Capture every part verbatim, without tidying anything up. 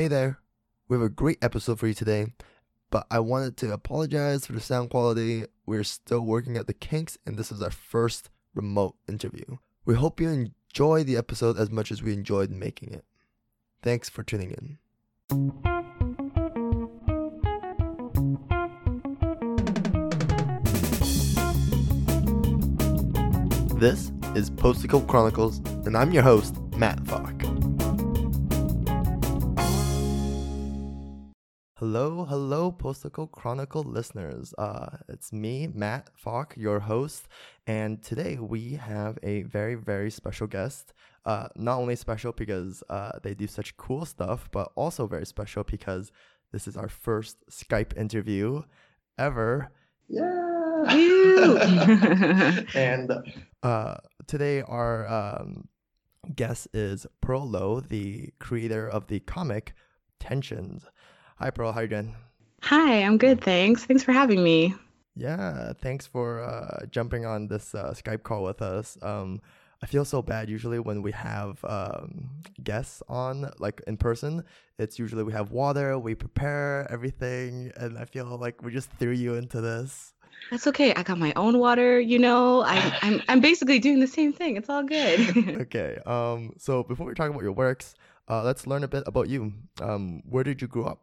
Hey there, we have a great episode for you today, but I wanted to apologize for the sound quality. We're still working out the kinks, and this is our first remote interview. We hope you enjoy the episode as much as we enjoyed making it. Thanks for tuning in. This is Postical Chronicles, and I'm your host, Matt Falk. Hello, hello, Postical Chronicle listeners. Uh, it's me, Matt Falk, your host, and today we have a very, very special guest. Uh, not only special because uh, they do such cool stuff, but also very special because this is our first Skype interview ever. Yeah! And uh, today our um, guest is Pearl Lowe, the creator of the comic Tensions. Hi, Pearl. How are you doing? Hi, I'm good, thanks. Thanks for having me. Yeah, thanks for uh, jumping on this uh, Skype call with us. Um, I feel so bad usually when we have um, guests on, like in person. It's usually we have water, we prepare everything, and I feel like we just threw you into this. That's okay. I got my own water, you know. I, I'm I'm basically doing the same thing. It's all good. Okay. Um. So before we talk about your works, uh, let's learn a bit about you. Um. Where did you grow up?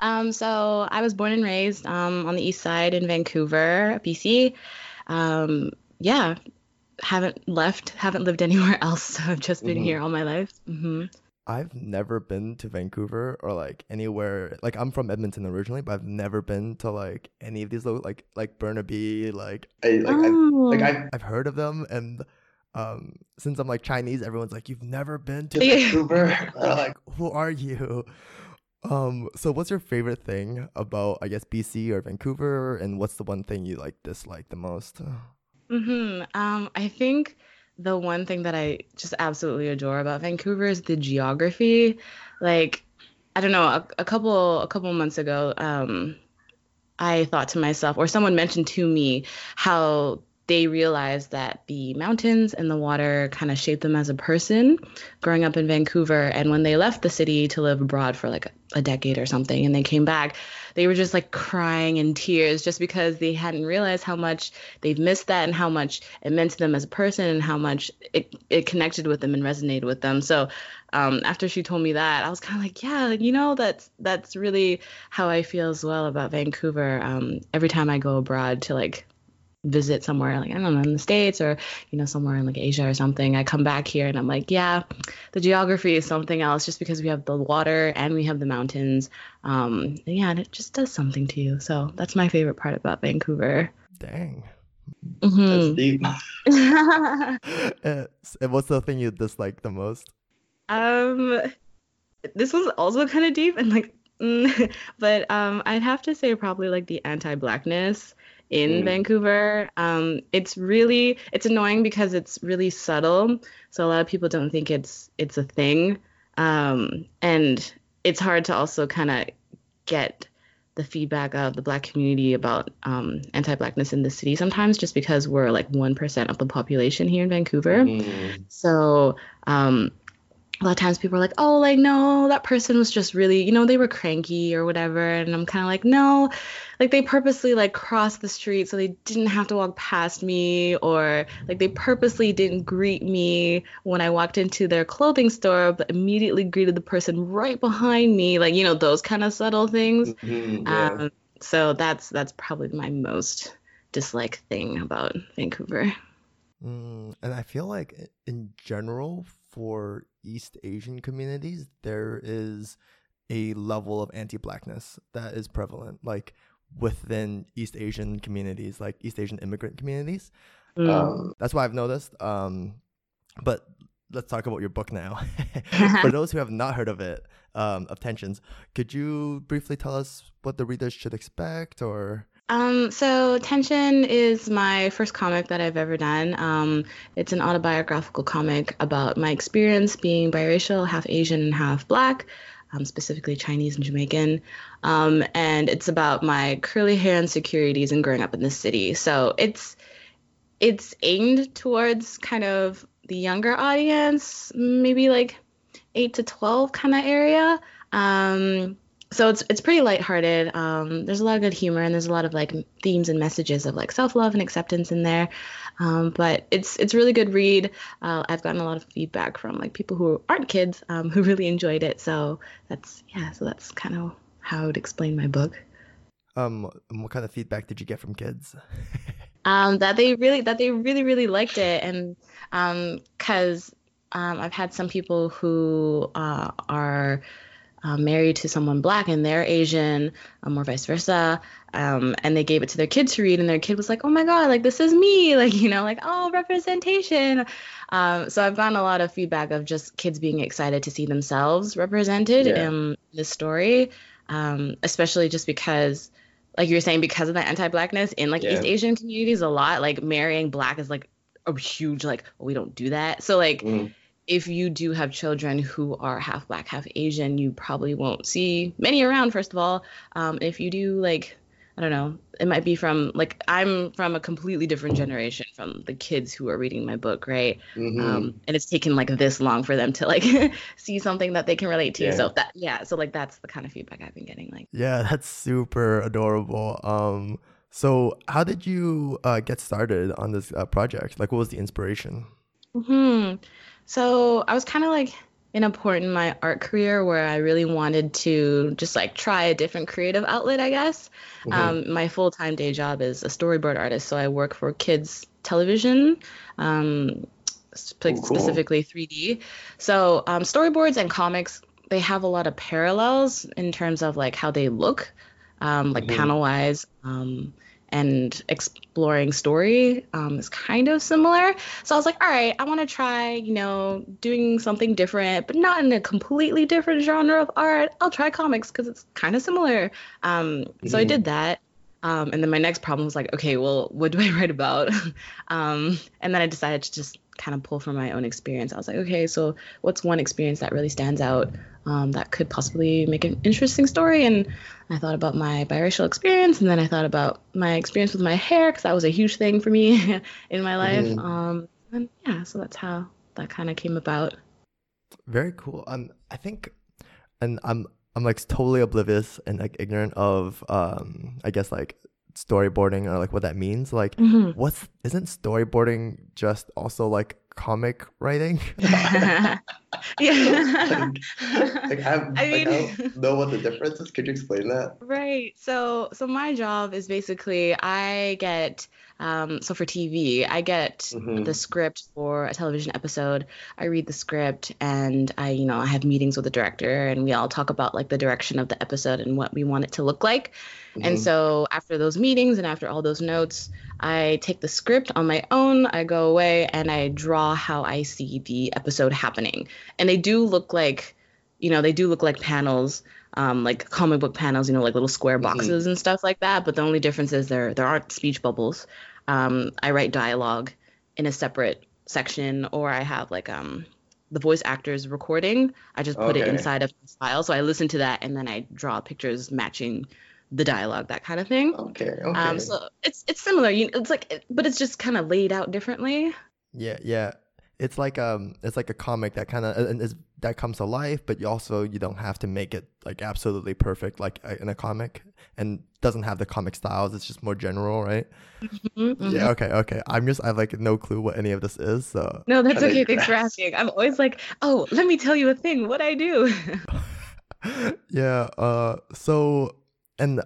Um, so I was born and raised um, on the east side in Vancouver, B C Um, yeah, haven't left, haven't lived anywhere else. So I've just been mm-hmm. here all my life. Mm-hmm. I've never been to Vancouver or like anywhere. Like I'm from Edmonton originally, but I've never been to like any of these little, like like Burnaby. Like I like, oh. I've, like I've, I've heard of them, and um, since I'm like Chinese, everyone's like, "You've never been to Vancouver?" They're like, "Who are you?" Um, so what's your favorite thing about, I guess, B C or Vancouver, and what's the one thing you like dislike the most? Mm-hmm. Um, I think the one thing that I just absolutely adore about Vancouver is the geography. Like, I don't know, a, a couple a couple months ago, um, I thought to myself, or someone mentioned to me how they realized that the mountains and the water kind of shaped them as a person growing up in Vancouver. And when they left the city to live abroad for like a decade or something, and they came back, they were just like crying in tears just because they hadn't realized how much they've missed that and how much it meant to them as a person and how much it, it connected with them and resonated with them. So um, after she told me that, I was kind of like, yeah, like, you know, that's that's really how I feel as well about Vancouver. Um, every time I go abroad to like visit somewhere, like I don't know, in the States or, you know, somewhere in like Asia or something, I come back here and I'm like, yeah, the geography is something else just because we have the water and we have the mountains. Um, and yeah, and it just does something to you. So that's my favorite part about Vancouver. Dang. Mm-hmm. That's deep. and, and what's the thing you dislike the most? Um, this one's also kind of deep and like, mm, but um, I'd have to say probably like the anti-blackness in mm. Vancouver. Um, it's really, it's annoying because it's really subtle. So a lot of people don't think it's, it's a thing. Um, and it's hard to also kind of get the feedback of the Black community about um, anti-Blackness in the city sometimes just because we're like one percent of the population here in Vancouver. Mm. So um, a lot of times people are like, oh, like, no, that person was just really, you know, they were cranky or whatever. And I'm kind of like, no, like they purposely like crossed the street so they didn't have to walk past me, or like they purposely didn't greet me when I walked into their clothing store, but immediately greeted the person right behind me. Like, you know, those kind of subtle things. Mm-hmm, yeah. Um, so that's that's probably my most disliked thing about Vancouver. Mm, and I feel like in general, for East Asian communities, there is a level of anti-Blackness that is prevalent, like within East Asian communities, like East Asian immigrant communities. Mm. Um, that's why I've noticed. Um, but let's talk about your book now. For those who have not heard of it, um, of Tensions, could you briefly tell us what the readers should expect, or... Um, so Tension is my first comic that I've ever done. Um, it's an autobiographical comic about my experience being biracial, half Asian and half Black, um, specifically Chinese and Jamaican. Um, and it's about my curly hair insecurities and growing up in the city. So it's it's aimed towards kind of the younger audience, maybe like eight to twelve kind of area. Um, so it's it's pretty lighthearted. Um, there's a lot of good humor, and there's a lot of like themes and messages of like self-love and acceptance in there. Um, but it's it's really good read. Uh, I've gotten a lot of feedback from like people who aren't kids um, who really enjoyed it. So that's yeah. So that's kind of how I would explain my book. Um, what kind of feedback did you get from kids? um, that they really that they really really liked it, and um, because um, I've had some people who uh, are Uh, married to someone Black and they're Asian, um, or vice versa, um, and they gave it to their kid to read, and their kid was like, oh my God, like this is me, like, you know, like, oh, representation. Um, so I've gotten a lot of feedback of just kids being excited to see themselves represented yeah. in this story, um, especially just because, like you were saying, because of the anti-Blackness in like yeah. East Asian communities a lot, like marrying Black is like a huge, like, oh, we don't do that. So like mm. if you do have children who are half Black, half Asian, you probably won't see many around, first of all. Um, if you do, like, I don't know, it might be from, like, I'm from a completely different generation from the kids who are reading my book, right? Mm-hmm. Um, and it's taken, like, this long for them to, like, see something that they can relate to. Yeah. So, that, yeah, so, like, that's the kind of feedback I've been getting. Like, yeah, that's super adorable. Um, so how did you uh, get started on this uh, project? Like, what was the inspiration? Mm-hmm. So I was kind of like in a point in my art career where I really wanted to just like try a different creative outlet, I guess. Mm-hmm. Um, my full-time day job is a storyboard artist. So I work for kids television, um, sp- oh, cool. specifically three D. So um, storyboards and comics, they have a lot of parallels in terms of like how they look, um, like mm-hmm. panel-wise, um, and exploring story um, is kind of similar. So I was like, all right, I want to try, you know, doing something different, but not in a completely different genre of art. I'll try comics because it's kind of similar. Um, mm-hmm. So I did that. Um, and then my next problem was like, okay, well, what do I write about? um, and then I decided to just kind of pull from my own experience. I was like, okay, so what's one experience that really stands out um, that could possibly make an interesting story? And I thought about my biracial experience, and then I thought about my experience with my hair, because that was a huge thing for me in my life. Mm-hmm. Um, and yeah, so that's how that kind of came about. Very cool. Um, I think, and I'm I'm like totally oblivious and like ignorant of um, I guess like storyboarding or like what that means. Like, mm-hmm. what's isn't storyboarding just also like comic writing? yeah. like, like, have, I mean, like I don't know what the difference is. Could you explain that? Right. So, so my job is basically I get um. So for T V, I get mm-hmm. the script for a television episode. I read the script, and I, you know, I have meetings with the director, and we all talk about like the direction of the episode and what we want it to look like. Mm-hmm. And so after those meetings and after all those notes, I take the script on my own. I go away and I draw how I see the episode happening. And they do look like, you know, they do look like panels, um, like comic book panels, you know, like little square boxes mm-hmm. and stuff like that. But the only difference is there there aren't speech bubbles. Um, I write dialogue in a separate section, or I have like um, the voice actor's recording. I just put okay. it inside of the file. So I listen to that, and then I draw pictures matching the dialogue, that kind of thing. Okay. Okay. Um, so it's it's similar. You, it's like, it, but it's just kind of laid out differently. Yeah. Yeah. It's like um, it's like a comic that kind of that comes to life, but you also you don't have to make it like absolutely perfect like in a comic, and doesn't have the comic styles. It's just more general, right? Mm-hmm, mm-hmm. Yeah. Okay. Okay. I'm just I have like no clue what any of this is. So no, that's okay. Thanks for asking. I'm always like, oh, let me tell you a thing. What I do. yeah. Uh. So. And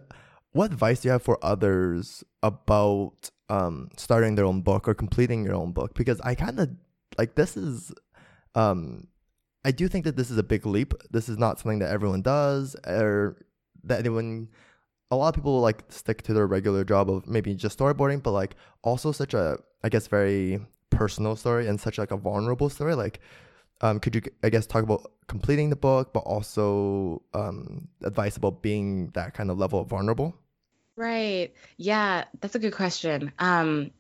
what advice do you have for others about um, starting their own book or completing your own book? Because I kind of like this is, um, I do think that this is a big leap. This is not something that everyone does, or that anyone. A lot of people like stick to their regular job of maybe just storyboarding, but like also such a, I guess, very personal story and such like a vulnerable story. Like, um, could you, I guess, talk about completing the book, but also um, advice about being that kind of level of vulnerable? Right. Yeah, that's a good question. Um,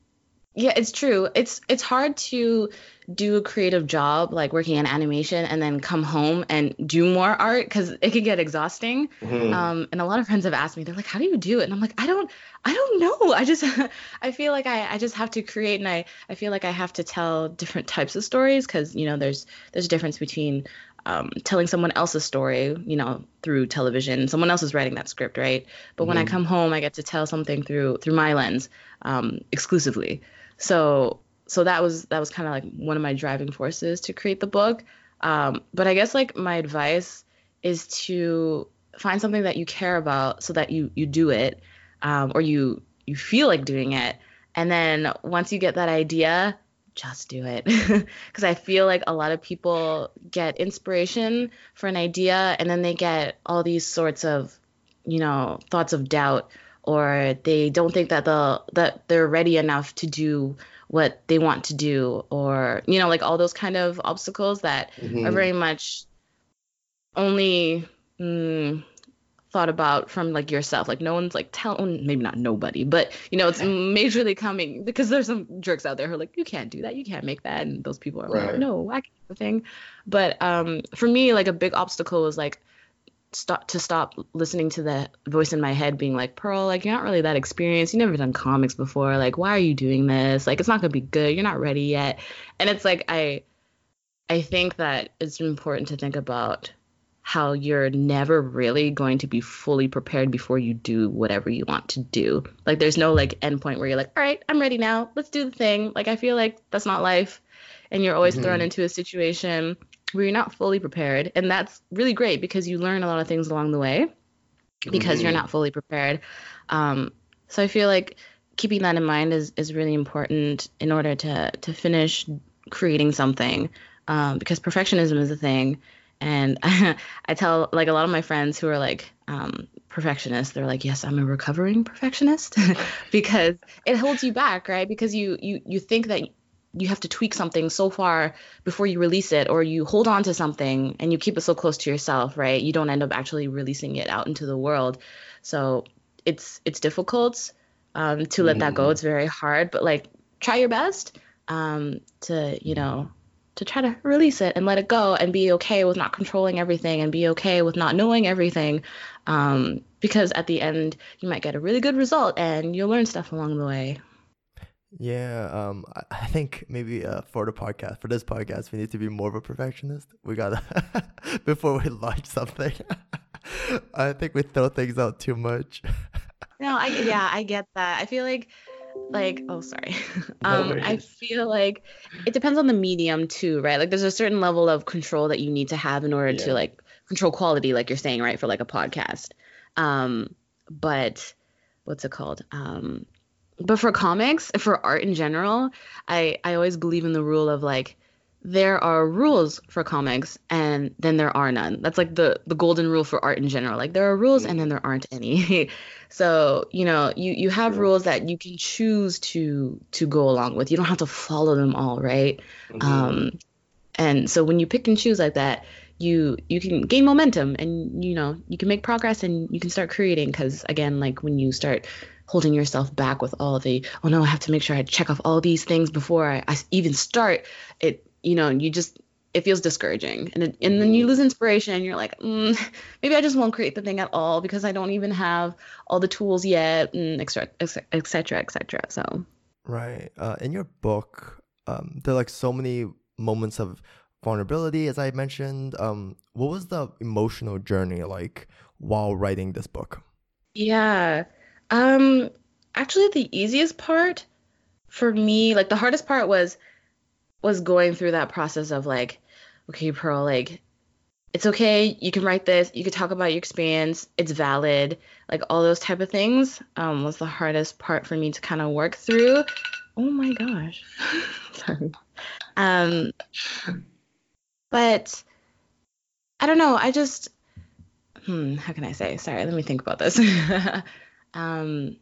yeah, it's true. It's it's hard to do a creative job like working in animation and then come home and do more art because it can get exhausting. Mm-hmm. Um, and a lot of friends have asked me, they're like, "How do you do it?" And I'm like, "I don't, I don't know. I just, I feel like I, I just have to create, and I, I feel like I have to tell different types of stories because you know there's there's a difference between um, telling someone else's story, you know, through television. Someone else is writing that script, right? But mm-hmm. when I come home, I get to tell something through through my lens um, exclusively. So so that was that was kind of like one of my driving forces to create the book. Um, but I guess like my advice is to find something that you care about so that you you do it um, or you you feel like doing it. And then once you get that idea, just do it. Because I feel like a lot of people get inspiration for an idea and then they get all these sorts of, you know, thoughts of doubt, or they don't think that the that they're ready enough to do what they want to do, or, you know, like all those kind of obstacles that mm-hmm. are very much only mm, thought about from like yourself. Like no one's like tell maybe not nobody, but you know, it's majorly coming because there's some jerks out there who are like, you can't do that, you can't make that, and those people are right. like, no, I can't do the thing. But um for me, like a big obstacle was like stop to stop listening to the voice in my head being like, Pearl, like you're not really that experienced, you never done comics before, like why are you doing this, like it's not gonna be good, you're not ready yet. And it's like I I think that it's important to think about how you're never really going to be fully prepared before you do whatever you want to do. Like there's no like end point where you're like, all right, I'm ready now, let's do the thing. Like I feel like that's not life, and you're always mm-hmm. thrown into a situation where you're not fully prepared, and that's really great because you learn a lot of things along the way because mm-hmm. you're not fully prepared. Um, so I feel like keeping that in mind is, is really important in order to to finish creating something, um, because perfectionism is a thing. And I, I tell like a lot of my friends who are like um, perfectionists, they're like, yes, I'm a recovering perfectionist because it holds you back, right? Because you you you think that you have to tweak something so far before you release it, or you hold on to something and you keep it so close to yourself, right? You don't end up actually releasing it out into the world. So it's it's difficult um, to let mm. that go. It's very hard, but like try your best um, to, you know, to try to release it and let it go and be okay with not controlling everything and be okay with not knowing everything. Um, because at the end you might get a really good result and you'll learn stuff along the way. Yeah. Um, I think maybe, uh, for the podcast, for this podcast, we need to be more of a perfectionist. We gotta, before we launch something, I think we throw things out too much. No, I, yeah, I get that. I feel like, Like, oh, sorry. um, no I feel like it depends on the medium too, right? Like there's a certain level of control that you need to have in order yeah. to like control quality, like you're saying, right? For like a podcast. Um, but what's it called? Um, but for comics, for art in general, I, I always believe in the rule of like, there are rules for comics and then there are none. That's like the, the golden rule for art in general. Like there are rules and then there aren't any. So, you know, you, you have yeah. rules that you can choose to, to go along with. You don't have to follow them all, right? Mm-hmm. Um, and so when you pick and choose like that, you, you can gain momentum and, you know, you can make progress and you can start creating. Cause again, like when you start holding yourself back with all the, oh no, I have to make sure I check off all these things before I, I even start it, you know, you just, it feels discouraging. And it, and then you lose inspiration and you're like, mm, maybe I just won't create the thing at all because I don't even have all the tools yet, and et cetera, et cetera, et cetera. So. Right. Uh, in your book, um, there are like so many moments of vulnerability, as I mentioned. Um, what was the emotional journey like while writing this book? Yeah. Um, actually, the easiest part for me, like the hardest part was, was going through that process of like, okay, Pearl, like, it's okay. You can write this. You can talk about your experience. It's valid. Like all those type of things um, was the hardest part for me to kind of work through. Oh my gosh. Sorry. Um, but I don't know. I just, hmm, how can I say? Sorry. Let me think about this. um,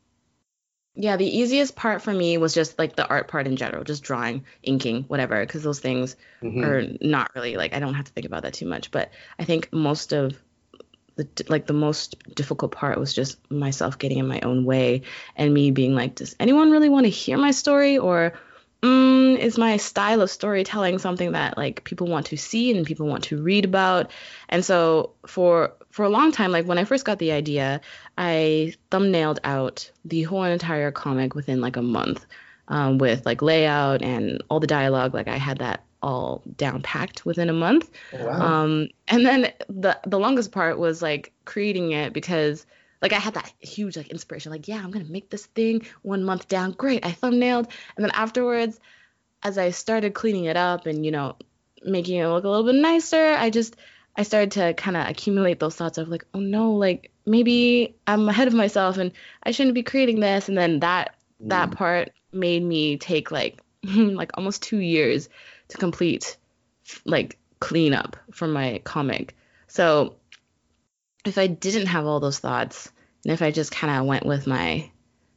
Yeah, the easiest part for me was just like the art part in general, just drawing, inking, whatever, because those things mm-hmm. are not really like, I don't have to think about that too much. But I think most of the like the most difficult part was just myself getting in my own way and me being like, does anyone really want to hear my story? Or mm, is my style of storytelling something that like people want to see and people want to read about? And so for for a long time, like when I first got the idea, I thumbnailed out the whole entire comic within like a month um, with like layout and all the dialogue. Like I had that all down packed within a month. Oh, wow. Um, and then the the longest part was like creating it, because like I had that huge like inspiration, like, yeah, I'm going to make this thing one month down. Great. I thumbnailed. And then afterwards, as I started cleaning it up and, you know, making it look a little bit nicer, I just I started to kind of accumulate those thoughts of like, oh, no, like maybe I'm ahead of myself and I shouldn't be creating this. And then that mm. that part made me take like like almost two years to complete like cleanup for my comic. So if I didn't have all those thoughts and if I just kind of went with my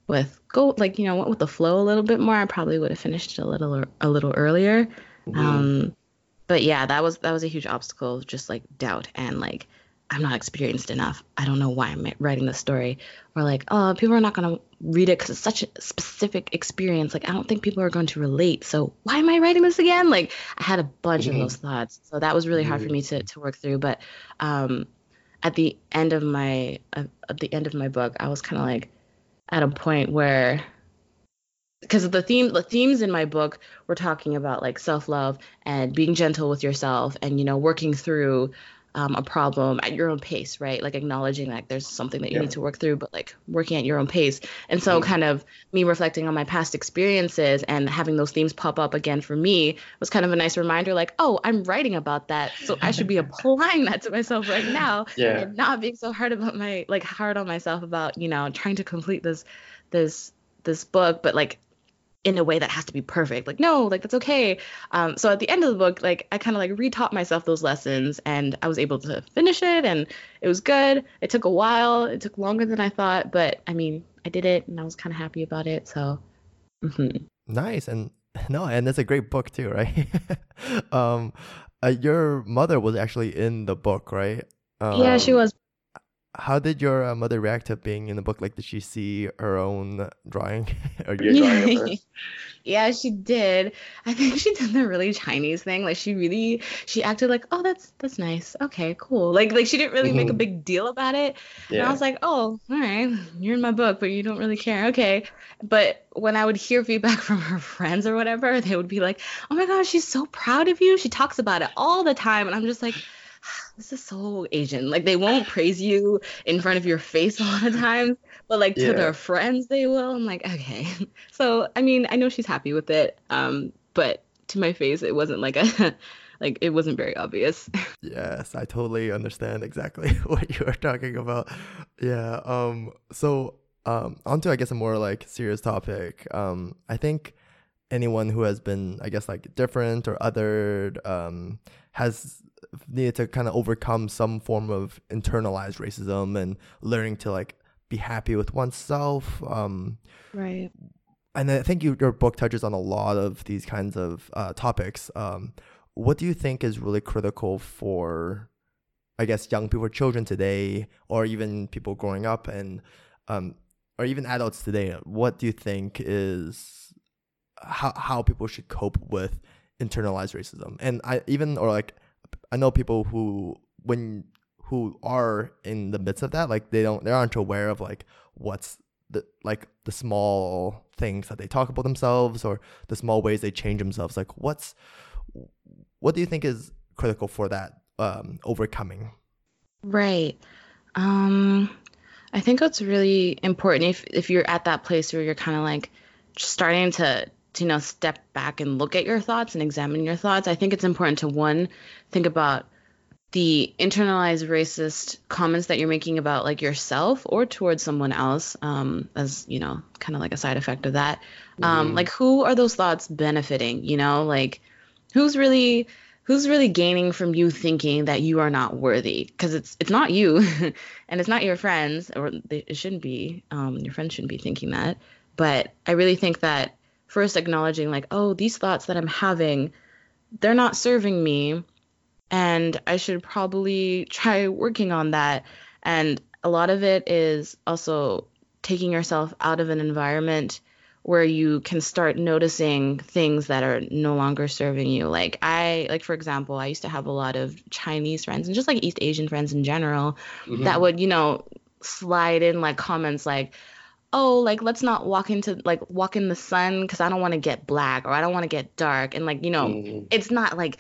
with go like, you know, went with the flow a little bit more, I probably would have finished it a little a little earlier. Mm-hmm. Um, but yeah, that was that was a huge obstacle, just like doubt and like, I'm not experienced enough. I don't know why I'm writing this story. Or like, oh, people are not going to read it because it's such a specific experience. Like, I don't think people are going to relate. So why am I writing this again? Like, I had a bunch mm-hmm. of those thoughts. So that was really hard for me to, to work through. But um, at the end of my uh, at the end of my book, I was kind of like at a point where, because the theme the themes in my book were talking about like self-love and being gentle with yourself and, you know, working through Um, a problem at your own pace, right? Like acknowledging like there's something that you yeah. need to work through, but like working at your own pace. And so mm-hmm. kind of me reflecting on my past experiences and having those themes pop up again for me was kind of a nice reminder, like, oh, I'm writing about that. So I should be applying that to myself right now yeah. and not being so hard about my, like hard on myself about, you know, trying to complete this, this, this book, but like in a way that has to be perfect. Like, no, like that's okay. Um, so at the end of the book, like I kind of like retaught myself those lessons and I was able to finish it and it was good. It took a while. It took longer than I thought, but I mean, I did it and I was kind of happy about it. So mm-hmm. Nice. And no, and that's a great book too, right? um, uh, your mother was actually in the book, right? Um, yeah, she was. How did your uh, mother react to being in the book? Like, did she see her own drawing? Or your drawing of her? Yeah, she did. I think she did the really Chinese thing. Like, she really, she acted like, oh, that's that's nice. Okay, cool. Like, like she didn't really mm-hmm. make a big deal about it. Yeah. And I was like, oh, all right, you're in my book, but you don't really care. Okay. But when I would hear feedback from her friends or whatever, they would be like, oh, my gosh, she's so proud of you. She talks about it all the time. And I'm just like, this is so Asian. Like, they won't praise you in front of your face a lot of times, but like yeah. to their friends they will. I'm like, okay. So I mean, I know she's happy with it, um but to my face it wasn't like a like it wasn't very obvious. Yes, I totally understand exactly what you are talking about. Yeah. um so um onto I guess a more like serious topic. um I think anyone who has been, I guess, like different or othered um has needed to kind of overcome some form of internalized racism and learning to like be happy with oneself. Um, right. And I think you, your book touches on a lot of these kinds of uh, topics. Um, what do you think is really critical for, I guess, young people, children today, or even people growing up and, um, or even adults today? What do you think is how, how people should cope with internalized racism? And I even, or like, I know people who when who are in the midst of that, like they don't they aren't aware of like what's the like the small things that they talk about themselves or the small ways they change themselves. Like what's what do you think is critical for that um, overcoming? Right. Um, I think it's really important if if you're at that place where you're kind of like starting to you know, step back and look at your thoughts and examine your thoughts. I think it's important to, one, think about the internalized racist comments that you're making about like yourself or towards someone else, um, as, you know, kind of like a side effect of that. Mm-hmm. Um, like, who are those thoughts benefiting? You know, like who's really, who's really gaining from you thinking that you are not worthy? Because it's, it's not you and it's not your friends, or they, it shouldn't be, um, your friends shouldn't be thinking that. But I really think that first acknowledging like, oh, these thoughts that I'm having, they're not serving me and I should probably try working on that. And a lot of it is also taking yourself out of an environment where you can start noticing things that are no longer serving you. Like I, like for example, I used to have a lot of Chinese friends and just like East Asian friends in general mm-hmm. that would, you know, slide in like comments like, oh, like, let's not walk into, like, walk in the sun because I don't want to get black or I don't want to get dark. And, like, you know, mm-hmm. it's not, like,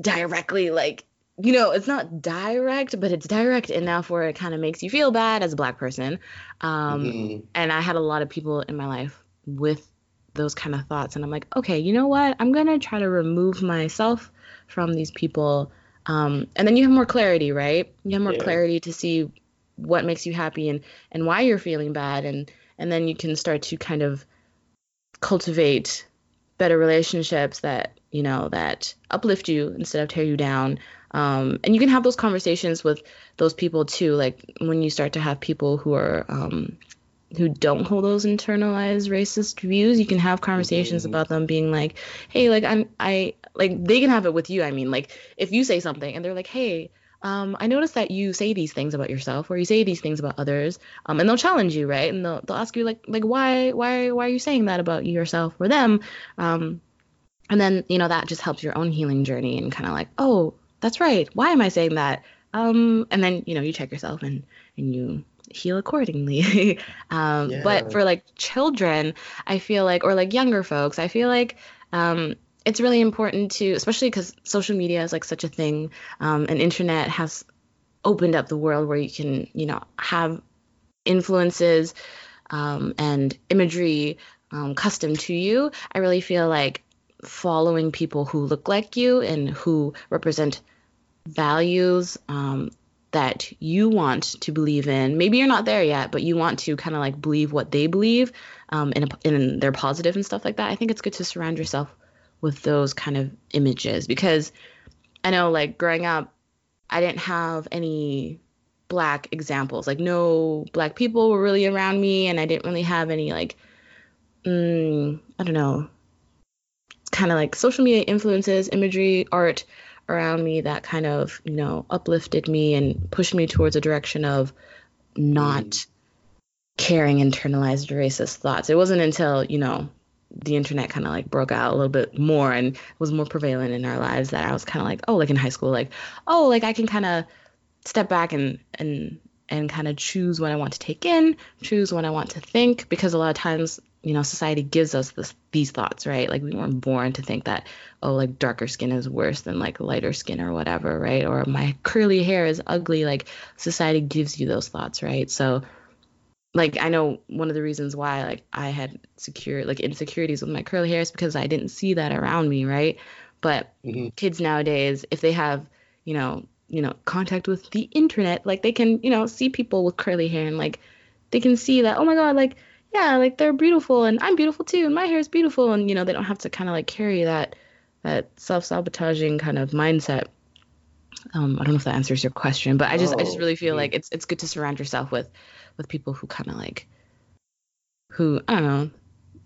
directly, like, you know, it's not direct, but it's direct enough where it kind of makes you feel bad as a black person. Um, mm-hmm. And I had a lot of people in my life with those kind of thoughts. And I'm like, okay, you know what? I'm going to try to remove myself from these people. Um, and then you have more clarity, right? You have more yeah. clarity to see what makes you happy and, and why you're feeling bad. And, and then you can start to kind of cultivate better relationships that, you know, that uplift you instead of tear you down. Um, and you can have those conversations with those people too. Like when you start to have people who are, um, who don't hold those internalized racist views, you can have conversations mm-hmm. about them being like, hey, like I'm, I like, they can have it with you. I mean, like if you say something and they're like, hey, Um, I noticed that you say these things about yourself or you say these things about others, um, and they'll challenge you, right? And they'll, they'll ask you, like, like why why, why are you saying that about yourself or them? Um, and then, you know, that just helps your own healing journey and kind of like, oh, that's right. Why am I saying that? Um, and then, you know, you check yourself and, and you heal accordingly. um, yeah. But for, like, children, I feel like, or, like, younger folks, I feel like um, – it's really important to, especially because social media is like such a thing, um, and internet has opened up the world where you can, you know, have influences um, and imagery um, custom to you. I really feel like following people who look like you and who represent values um, that you want to believe in. Maybe you're not there yet, but you want to kind of like believe what they believe um, in, a, in their positive and stuff like that. I think it's good to surround yourself with those kind of images, because I know, like, growing up, I didn't have any black examples. Like, no black people were really around me, and I didn't really have any, like, mm, I don't know, kind of like social media influences, imagery, art around me that kind of, you know, uplifted me and pushed me towards a direction of not mm. carrying internalized racist thoughts. It wasn't until, you know, the internet kind of like broke out a little bit more and was more prevalent in our lives that I was kind of like, oh, like in high school, like, oh, like I can kind of step back and, and, and kind of choose what I want to take in, choose what I want to think, because a lot of times, you know, society gives us this, these thoughts, right? Like we weren't born to think that, oh, like darker skin is worse than like lighter skin or whatever, right? Or my curly hair is ugly. Like society gives you those thoughts, right? So like, I know one of the reasons why, like, I had secure, like, insecurities with my curly hair is because I didn't see that around me, right? But mm-hmm. kids nowadays, if they have, you know, you know, contact with the internet, like, they can, you know, see people with curly hair and, like, they can see that, oh, my God, like, yeah, like, they're beautiful and I'm beautiful, too, and my hair is beautiful. And, you know, they don't have to kind of, like, carry that that self-sabotaging kind of mindset. Um, I don't know if that answers your question, but I just, oh, I just really feel yeah. like it's it's good to surround yourself with with people who kind of like, who, I don't know,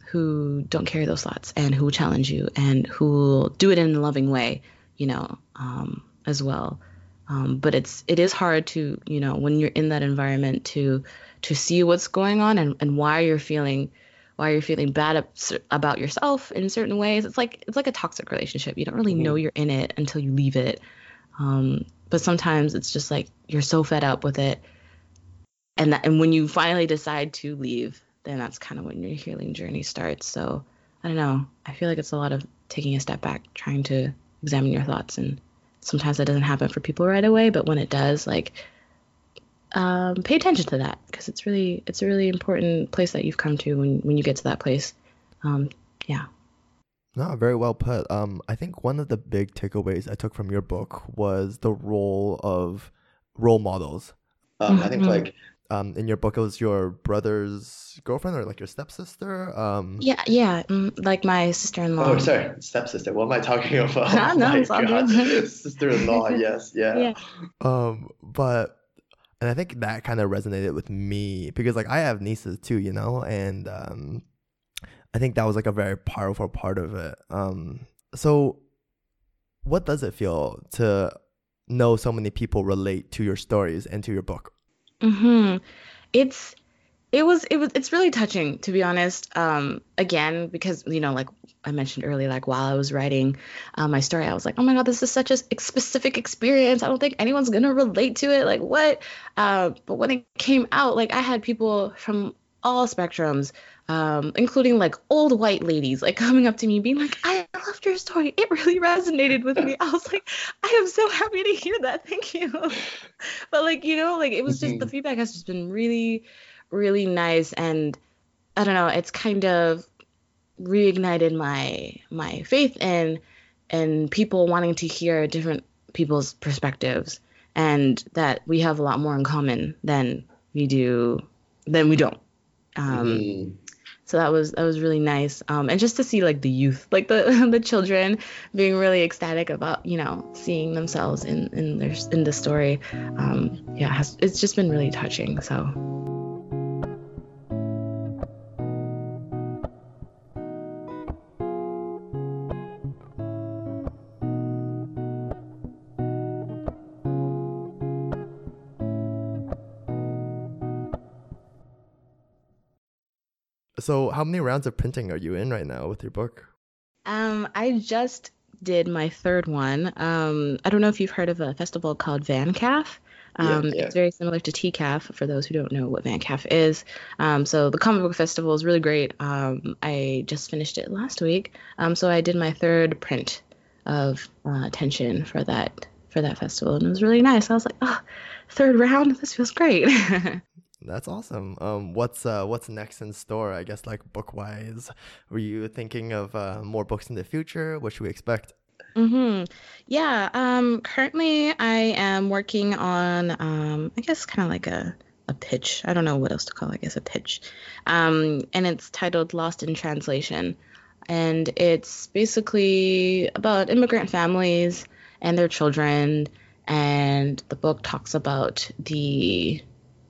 who don't carry those thoughts and who challenge you and who do it in a loving way, you know, um, as well. Um, but it's, it is hard to, you know, when you're in that environment to, to see what's going on and, and why you're feeling, why you're feeling bad about yourself in certain ways. It's like, it's like a toxic relationship. You don't really mm-hmm. know you're in it until you leave it. Um, but sometimes it's just like, you're so fed up with it. And that, and when you finally decide to leave, then that's kind of when your healing journey starts. So I don't know. I feel like it's a lot of taking a step back, trying to examine your thoughts. And sometimes that doesn't happen for people right away. But when it does, like, um, pay attention to that, because it's really, it's a really important place that you've come to when, when you get to that place. Um, yeah. No, very well put. Um, I think one of the big takeaways I took from your book was the role of role models. Um, mm-hmm. I think like, Um, in your book, it was your brother's girlfriend or like your stepsister? Um, yeah, yeah, like my sister-in-law. Oh, sorry, stepsister. What am I talking about? I know, my God. Sister-in-law, yes, yeah. yeah. Um, but, and I think that kind of resonated with me because like I have nieces too, you know, and um, I think that was like a very powerful part of it. Um, so what does it feel to know so many people relate to your stories and to your book? Mm-hmm. It's, it was, it was, it's really touching, to be honest. Um, again, because, you know, like I mentioned earlier, like while I was writing uh, my story, I was like, oh my God, this is such a specific experience. I don't think anyone's going to relate to it. Like what? Uh, but when it came out, like I had people from all spectrums, um, including like old white ladies, like coming up to me being like, I loved your story. It really resonated with me. I was like, I am so happy to hear that. Thank you. But like, you know, like it was just, the feedback has just been really, really nice. And I don't know, it's kind of reignited my, my faith in, in people wanting to hear different people's perspectives, and that we have a lot more in common than we do, than we don't. Um, mm. So that was, that was really nice. Um, and just to see like the youth, like the, the children being really ecstatic about, you know, seeing themselves in, in their, in the story. Um, yeah, it has, it's just been really touching. So. So how many rounds of printing are you in right now with your book? Um, I just did my third one. Um, I don't know if you've heard of a festival called VanCAF. Um, yeah, yeah. It's very similar to T C A F, for those who don't know what VanCAF is. Um, so the comic book festival is really great. Um, I just finished it last week. Um, so I did my third print of uh, Tension for that for that festival, and it was really nice. I was like, oh, third round? This feels great. That's awesome. Um, what's uh, what's next in store? I guess like book wise, were you thinking of uh, more books in the future? What should we expect? Mm-hmm. Yeah. Um, currently, I am working on um, I guess kind of like a a pitch. I don't know what else to call it. I guess a pitch. Um, and it's titled Lost in Translation, and it's basically about immigrant families and their children. And the book talks about the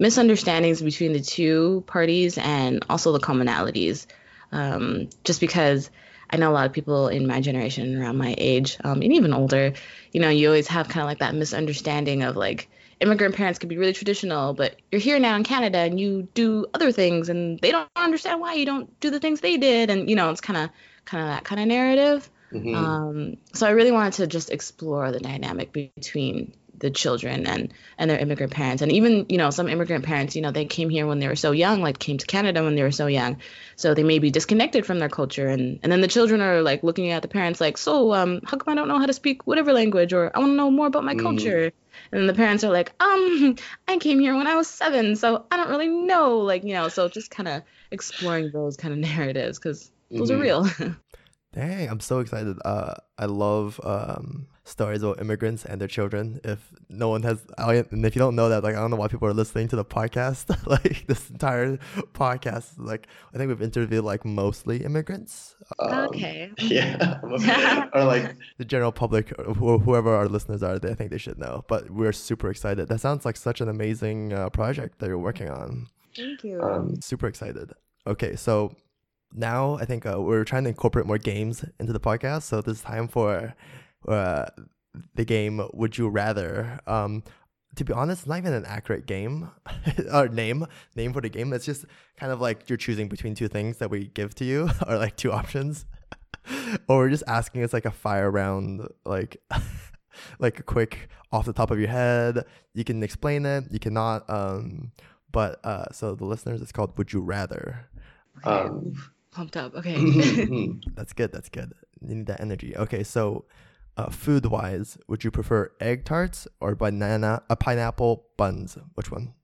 misunderstandings between the two parties and also the commonalities, um, just because I know a lot of people in my generation, around my age, um, and even older, you know, you always have kind of like that misunderstanding of like immigrant parents could be really traditional, but you're here now in Canada and you do other things and they don't understand why you don't do the things they did. And, you know, it's kind of kind of that kind of narrative. Mm-hmm. Um, so I really wanted to just explore the dynamic between the children and, and their immigrant parents. And even, you know, some immigrant parents, you know, they came here when they were so young, like came to Canada when they were so young. So they may be disconnected from their culture. And, and then the children are like looking at the parents like, so um, how come I don't know how to speak whatever language, or I want to know more about my mm. culture. And the parents are like, um, I came here when I was seven, so I don't really know. Like, you know, so just kind of exploring those kind of narratives, because those mm-hmm. are real. Dang, I'm so excited. Uh, I love um, stories about immigrants and their children. If no one has, and if you don't know that, like, I don't know why people are listening to the podcast. Like, this entire podcast is like, I think we've interviewed like mostly immigrants. Um, okay. Yeah. Or like the general public, or whoever our listeners are, I think they should know. But we're super excited. That sounds like such an amazing uh, project that you're working on. Thank you. Um, super excited. Okay, so. Now, I think uh, we're trying to incorporate more games into the podcast. So this is time for uh, the game Would You Rather. Um, to be honest, it's not even an accurate game or name name for the game. It's just kind of like you're choosing between two things that we give to you, or like two options. Or we're just asking, it's like a fire round, like like a quick off the top of your head. You can explain it, you cannot. Um, but uh, so the listeners, it's called Would You Rather. Okay. Um, pumped up. Okay. That's good. That's good. You need that energy. Okay. So, uh, food wise, would you prefer egg tarts or banana, a uh, pineapple buns? Which one?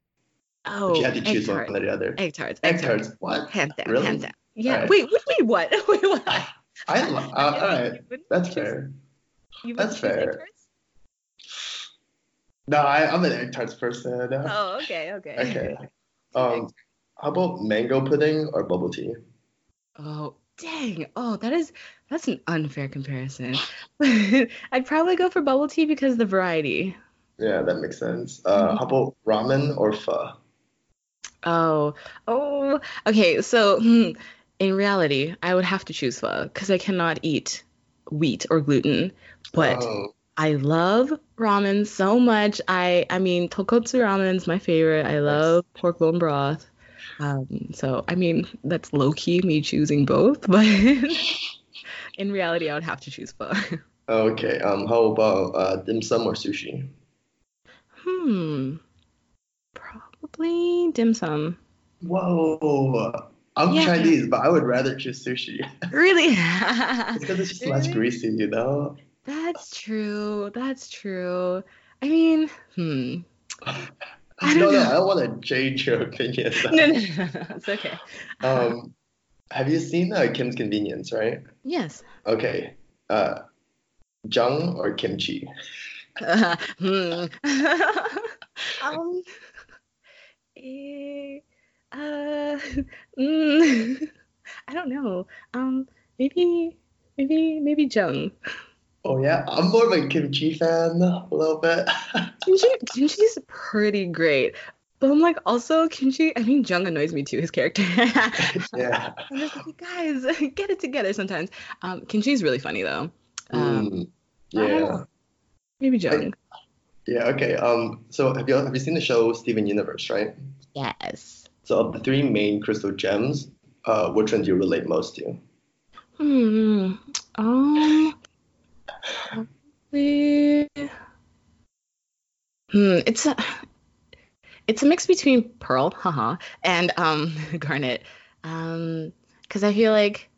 Oh, but you had to choose one or the other. Egg tarts. Egg, egg tarts. tarts. What? Hands down. Really? Hands down. Yeah. Right. Wait. Wait. What? Wait. What? I. I lo- uh, all right. That's choose, fair. You That's fair. No, I, I'm an egg tarts person. Uh, oh. Okay. Okay. Okay. Um. How about mango pudding or bubble tea? Oh, dang. Oh, that is, that's an unfair comparison. I'd probably go for bubble tea because of the variety. Yeah, that makes sense. Uh, how about ramen or pho? Oh, oh, okay. So hmm, in reality, I would have to choose pho because I cannot eat wheat or gluten, but oh. I love ramen so much. I, I mean, tokotsu ramen's my favorite. I love yes. pork bone broth. Um, so, I mean, that's low-key me choosing both, but in reality, I would have to choose both. Okay, um, how about uh, dim sum or sushi? Hmm, probably dim sum. Whoa. I'm yeah. Chinese, but I would rather choose sushi. Really? Because it's just really? Less greasy, you know? That's true. That's true. I mean, hmm. I don't no, know. no, I don't want to change your opinion. So. No, no, no, no, it's okay. Um, have you seen uh, Kim's Convenience, right? Yes. Okay. Uh, jang or kimchi? Uh, hmm. um. Eh, uh. Mm, I don't know. Um. Maybe. Maybe. Maybe jang. Oh, yeah. I'm more of a kimchi fan, a little bit. kimchi, kimchi is pretty great. But I'm like, also, kimchi, I mean, Jung annoys me too, his character. yeah. I'm just like, guys, get it together sometimes. Um, kimchi is really funny, though. Um, mm, yeah. Maybe Jung. I, yeah, okay. Um. So have you have you seen the show Steven Universe, right? Yes. So of the three main crystal gems, uh, which one do you relate most to? Hmm. Um... Probably, hmm, it's a it's a mix between Pearl, haha, and um Garnet, um, because I feel like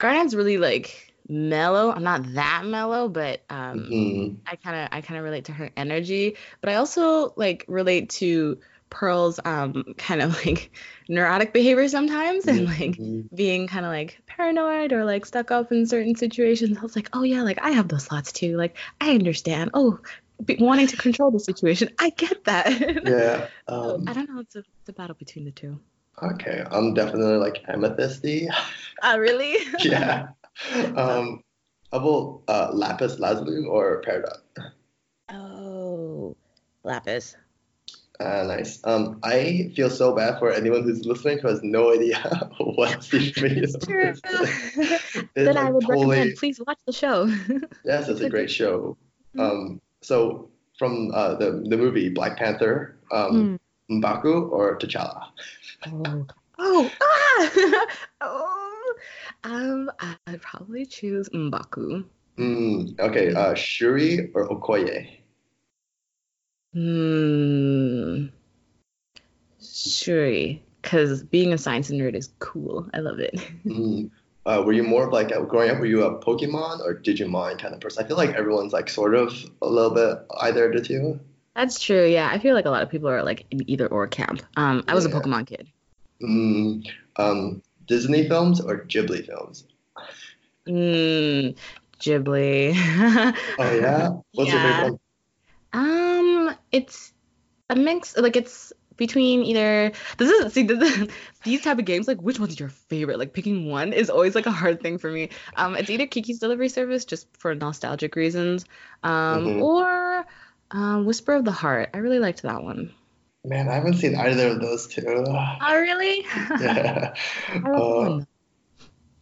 Garnet's really like mellow. I'm not that mellow, but um, mm-hmm. I kind of I kind of relate to her energy, but I also like relate to Pearl's um kind of like neurotic behavior sometimes, and like mm-hmm. being kind of like paranoid or like stuck up in certain situations. I was like, oh yeah, like I have those thoughts too, like I understand. Oh, be- wanting to control the situation, I get that. Yeah. Um, so, I don't know, it's a, it's a battle between the two. Okay. I'm definitely like amethysty. Oh, uh, really? Yeah. Um how about uh lapis lazuli or peridot? Oh, lapis. Ah, uh, nice. Um, I feel so bad for anyone who's listening who has no idea what Steven Universe is. Then like I would totally... recommend, please watch the show. Yes, it's a great show. Um, so from uh, the the movie Black Panther, um, mm. Mbaku or T'Challa? Oh, oh, ah, oh. Um, I'd probably choose Mbaku. Mm, okay. Uh, Shuri or Okoye? Hmm. Shuri, because being a science nerd is cool. I love it. mm. Uh, were you more of like, growing up, were you a Pokemon or Digimon kind of person? I feel like everyone's like sort of a little bit either of the two. That's true, yeah. I feel like a lot of people are like in either or camp. Um, I was yeah. a Pokemon kid. Mm. Um, Disney films or Ghibli films? Mm. Ghibli. Oh, yeah? What's yeah. your favorite one? Um, it's a mix, like it's between either, this is, see, this is, these type of games, like which one's your favorite? Like picking one is always like a hard thing for me. Um, it's either Kiki's Delivery Service, just for nostalgic reasons, um, mm-hmm. or um, Whisper of the Heart. I really liked that one. Man, I haven't seen either of those two. Oh, really? Yeah. I love uh, one.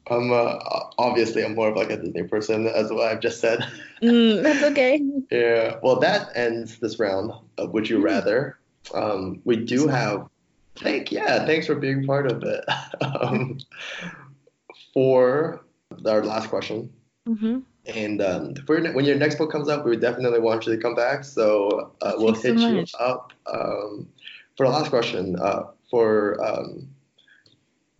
I'm uh, obviously I'm more of like a Disney person, as what I've just said. Mm, that's okay. Yeah. Well, that ends this round of Would You Rather. Um, we do have. Thank yeah. Thanks for being part of it. um, for our last question. Mm-hmm. And um, for, when your next book comes out, we would definitely want you to come back. So uh, we'll hit so you up. Um, for the last question, uh, for. Um,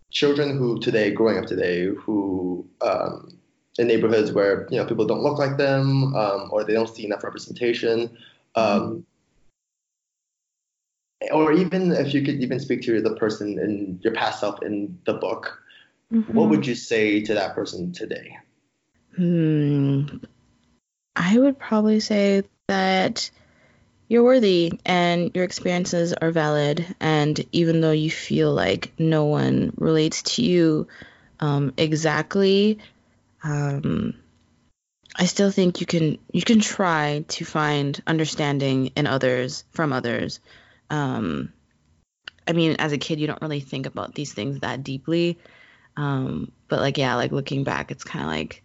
Children who today, growing up today, who um, in neighborhoods where you know people don't look like them, um, or they don't see enough representation, um, mm-hmm. or even if you could even speak to the person in your past self in the book, mm-hmm. what would you say to that person today? Hmm. I would probably say that you're worthy and your experiences are valid. And even though you feel like no one relates to you um, exactly, um, I still think you can you can try to find understanding in others, from others. Um, I mean, as a kid, you don't really think about these things that deeply. Um, but like, yeah, like looking back, it's kind of like,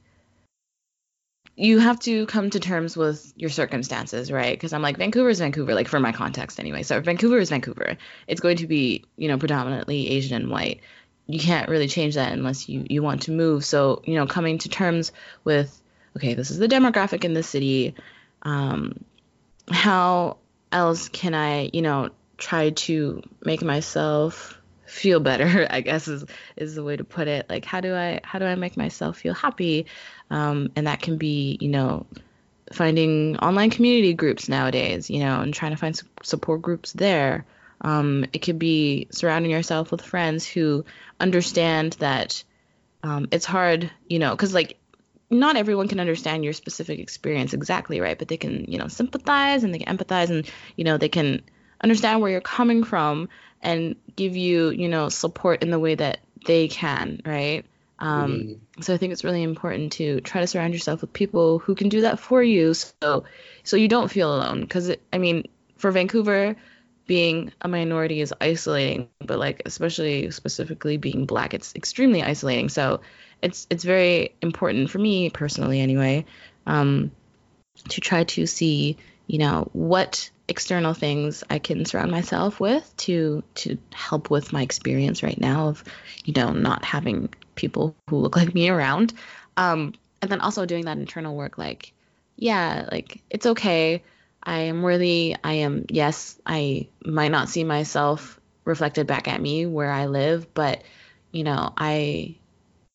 you have to come to terms with your circumstances, right? Because I'm like, Vancouver is Vancouver, like for my context anyway. So Vancouver is Vancouver. It's going to be, you know, predominantly Asian and white. You can't really change that unless you, you want to move. So, you know, coming to terms with, okay, this is the demographic in this city. Um, how else can I, you know, try to make myself feel better, I guess is, is the way to put it. Like, how do I, how do I make myself feel happy? Um, and that can be, you know, finding online community groups nowadays, you know, and trying to find su- support groups there. Um, it could be surrounding yourself with friends who understand that um, it's hard, you know, because, like, not everyone can understand your specific experience exactly, right? But they can, you know, sympathize and they can empathize and, you know, they can understand where you're coming from and give you, you know, support in the way that they can, right? Um, mm-hmm. So I think it's really important to try to surround yourself with people who can do that for you, so so you don't feel alone. Because, I mean, for Vancouver, being a minority is isolating, but, like, especially specifically being Black, it's extremely isolating. So it's it's very important for me personally, anyway, um, to try to see, you know, what external things I can surround myself with to to help with my experience right now of, you know, not having people who look like me around. Um, and then also doing that internal work, like, yeah, like, it's okay. I am worthy. I am, yes, I might not see myself reflected back at me where I live, but, you know, I,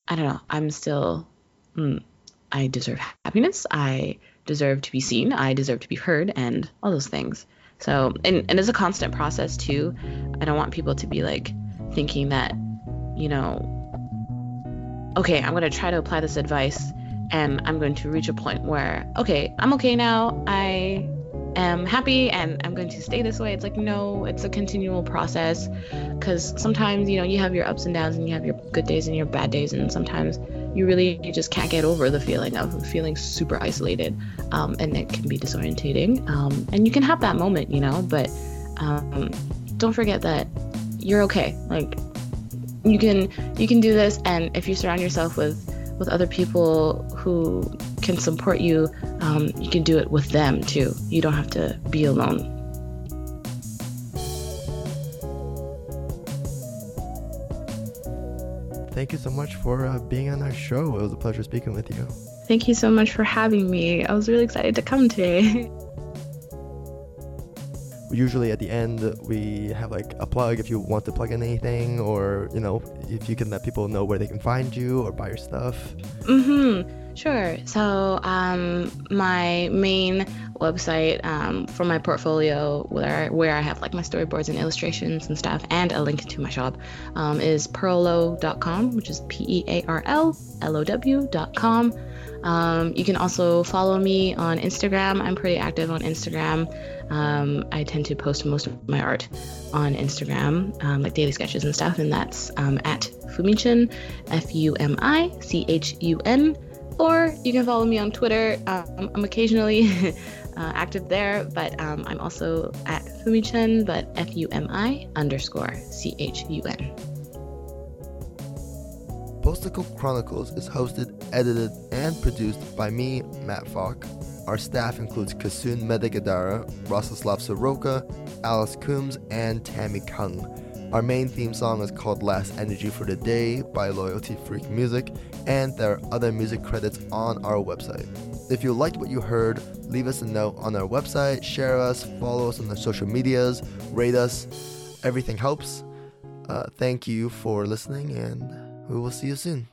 I don't know, I'm still, mm, I deserve happiness. I deserve to be seen. I deserve to be heard and all those things. So, and, and it's a constant process too. I don't want people to be, like, thinking that, you know, okay, I'm going to try to apply this advice and I'm going to reach a point where, okay, I'm okay now. I am happy and I'm going to stay this way. It's like, no, it's a continual process, because sometimes, you know, you have your ups and downs and you have your good days and your bad days, and sometimes you really you just can't get over the feeling of feeling super isolated, um, and it can be disorientating, um, and you can have that moment, you know, but um, don't forget that you're okay. Like, you can you can do this, and if you surround yourself with with other people who can support you, um, you can do it with them too. You don't have to be alone. Thank you so much for uh, being on our show. It was a pleasure speaking with you. Thank you so much for having me. I was really excited to come today. Usually at the end, we have, like, a plug if you want to plug in anything, or, you know, if you can let people know where they can find you or buy your stuff. Mm-hmm. Sure. So um, my main website um, for my portfolio, where, where I have, like, my storyboards and illustrations and stuff, and a link to my shop, um, is Pearl Low dot com, which is P E A R L L O W dot com. Um, you can also follow me on Instagram. I'm pretty active on Instagram. Um, I tend to post most of my art on Instagram, um, like daily sketches and stuff, and that's um, at Fumichun, F U M I C H U N. Or you can follow me on Twitter. Um, I'm occasionally uh, active there, but um, I'm also at Fumichun, but F U M I underscore C H U N. Postical Chronicles is hosted, edited, and produced by me, Matt Falk. Our staff includes Kasun Medegadara, Rostislav Soroka, Alice Coombs, and Tammy Kung. Our main theme song is called Last Energy for the Day by Loyalty Freak Music, and there are other music credits on our website. If you liked what you heard, leave us a note on our website, share us, follow us on the social medias, rate us. Everything helps. Uh, thank you for listening, and we will see you soon.